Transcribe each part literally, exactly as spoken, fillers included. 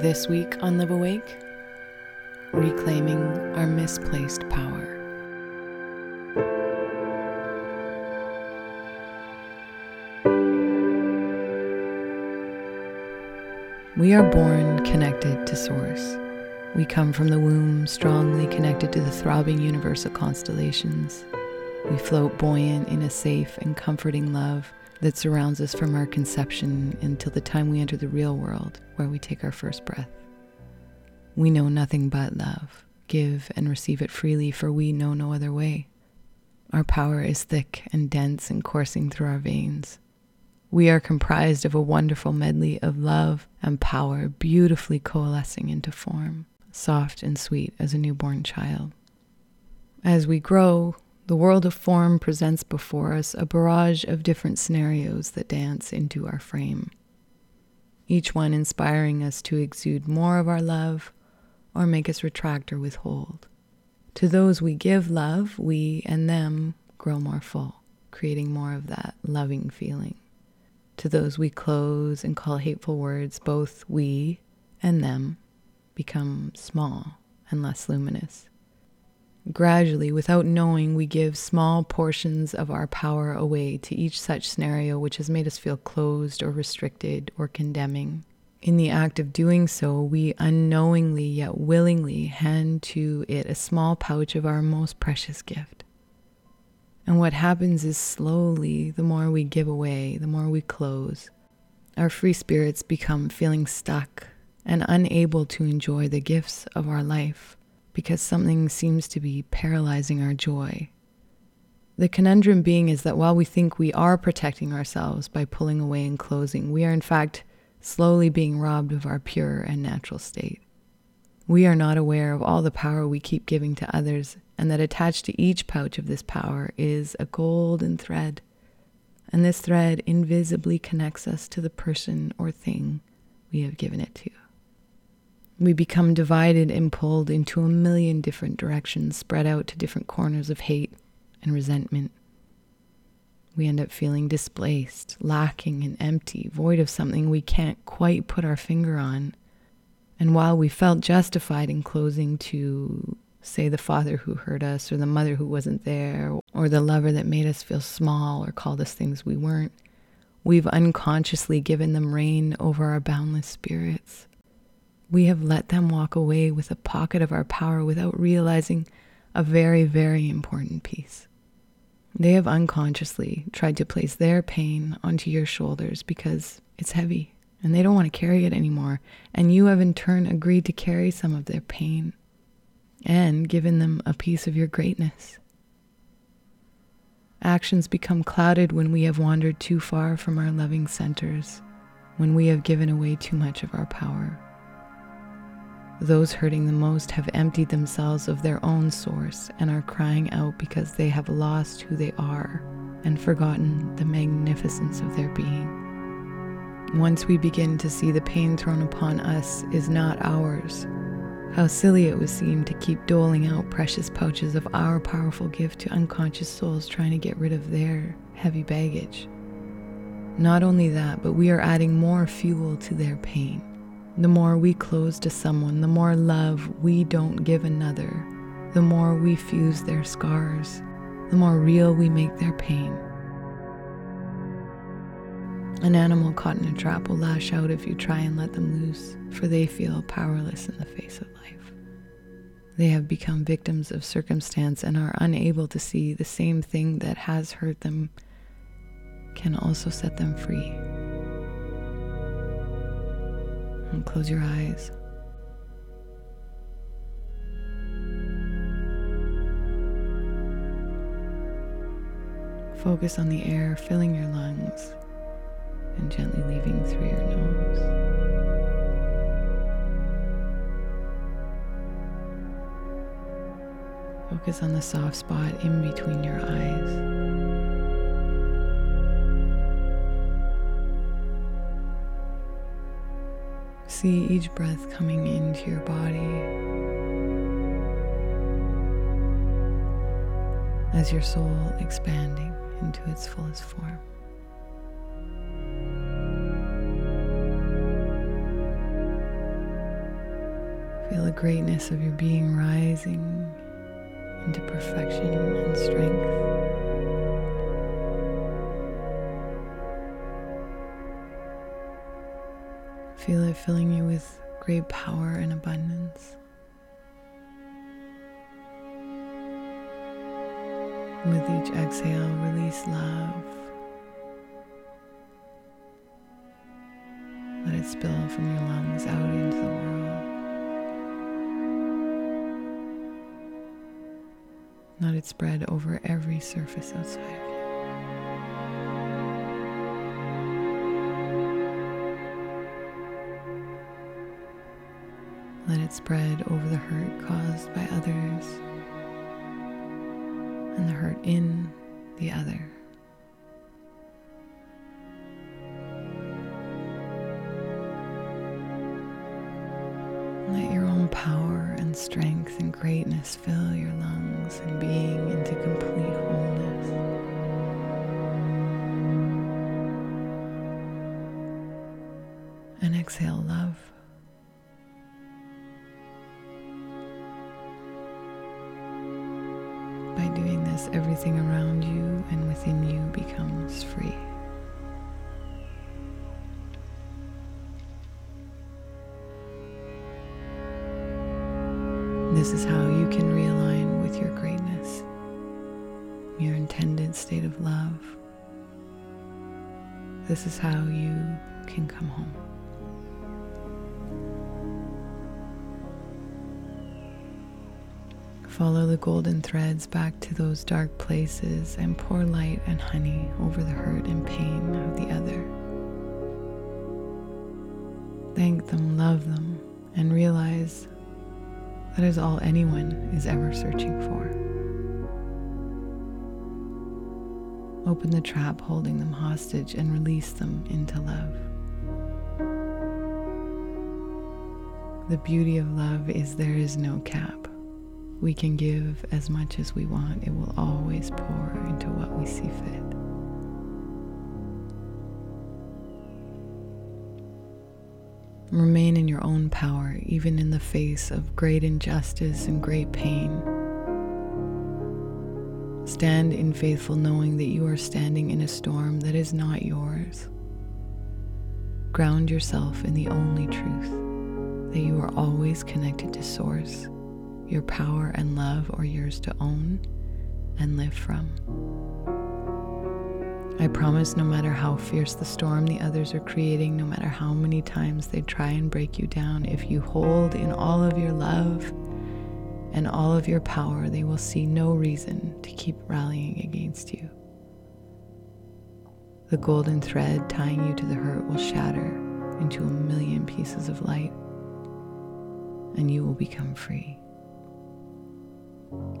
This week on Live Awake, reclaiming our misplaced power. We are born connected to Source. We come from the womb strongly connected to the throbbing universal constellations. We float buoyant in a safe and comforting love that surrounds us from our conception until the time we enter the real world, where we take our first breath. We know nothing but love. Give and receive it freely, for we know no other way. Our power is thick and dense and coursing through our veins. We are comprised of a wonderful medley of love and power, beautifully coalescing into form, soft and sweet as a newborn child. As we grow, the world of form presents before us a barrage of different scenarios that dance into our frame, each one inspiring us to exude more of our love or make us retract or withhold. To those we give love, we and them grow more full, creating more of that loving feeling. To those we close and call hateful words, both we and them become small and less luminous. Gradually, without knowing, we give small portions of our power away to each such scenario which has made us feel closed or restricted or condemning. In the act of doing so, we unknowingly yet willingly hand to it a small pouch of our most precious gift. And what happens is, slowly, the more we give away, the more we close, our free spirits become feeling stuck and unable to enjoy the gifts of our life because something seems to be paralyzing our joy. The conundrum being is that while we think we are protecting ourselves by pulling away and closing, we are in fact slowly being robbed of our pure and natural state. We are not aware of all the power we keep giving to others, and that attached to each pouch of this power is a golden thread. And this thread invisibly connects us to the person or thing we have given it to. We become divided and pulled into a million different directions, spread out to different corners of hate and resentment. We end up feeling displaced, lacking and empty, void of something we can't quite put our finger on. And while we felt justified in closing to, say, the father who hurt us, or the mother who wasn't there, or the lover that made us feel small or called us things we weren't, we've unconsciously given them reign over our boundless spirits. We have let them walk away with a pocket of our power without realizing a very, very important piece. They have unconsciously tried to place their pain onto your shoulders because it's heavy, and they don't want to carry it anymore, and you have in turn agreed to carry some of their pain and given them a piece of your greatness. Actions become clouded when we have wandered too far from our loving centers, when we have given away too much of our power. Those hurting the most have emptied themselves of their own source and are crying out because they have lost who they are and forgotten the magnificence of their being. Once we begin to see the pain thrown upon us is not ours, how silly it would seem to keep doling out precious pouches of our powerful gift to unconscious souls trying to get rid of their heavy baggage. Not only that, but we are adding more fuel to their pain. The more we close to someone, the more love we don't give another, the more we fuse their scars, the more real we make their pain. An animal caught in a trap will lash out if you try and let them loose, for they feel powerless in the face of life. They have become victims of circumstance and are unable to see the same thing that has hurt them can also set them free. And close your eyes. Focus on the air filling your lungs and gently leaving through your nose. Focus on the soft spot in between your eyes. See each breath coming into your body as your soul expanding into its fullest form. Feel the greatness of your being rising into perfection and strength. Feel it filling you with great power and abundance. With each exhale, release love. Let it spill from your lungs out into the world. Let it spread over every surface outside of you. Let it spread over the hurt caused by others and the hurt in the other. Let your own power and strength and greatness fill your lungs and being into complete wholeness. And exhale love. By doing this, everything around you and within you becomes free. This is how you can realign with your greatness, your intended state of love. This is how you can come home. Follow the golden threads back to those dark places and pour light and honey over the hurt and pain of the other. Thank them, love them, and realize that is all anyone is ever searching for. Open the trap holding them hostage and release them into love. The beauty of love is there is no cap. We can give as much as we want. It will always pour into what we see fit. Remain in your own power, even in the face of great injustice and great pain. Stand in faithful knowing that you are standing in a storm that is not yours. Ground yourself in the only truth, that you are always connected to Source. Your power and love are yours to own and live from. I promise, no matter how fierce the storm the others are creating, no matter how many times they try and break you down, if you hold in all of your love and all of your power, they will see no reason to keep rallying against you. The golden thread tying you to the hurt will shatter into a million pieces of light, and you will become free.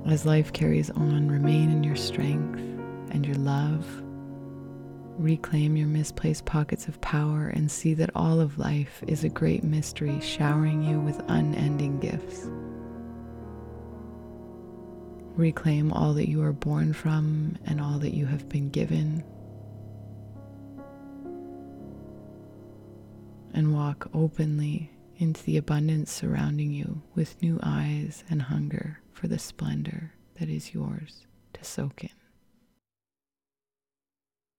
As life carries on, remain in your strength and your love. Reclaim your misplaced pockets of power and see that all of life is a great mystery, showering you with unending gifts. Reclaim all that you are born from and all that you have been given. And walk openly into the abundance surrounding you with new eyes and hunger for the splendor that is yours to soak in.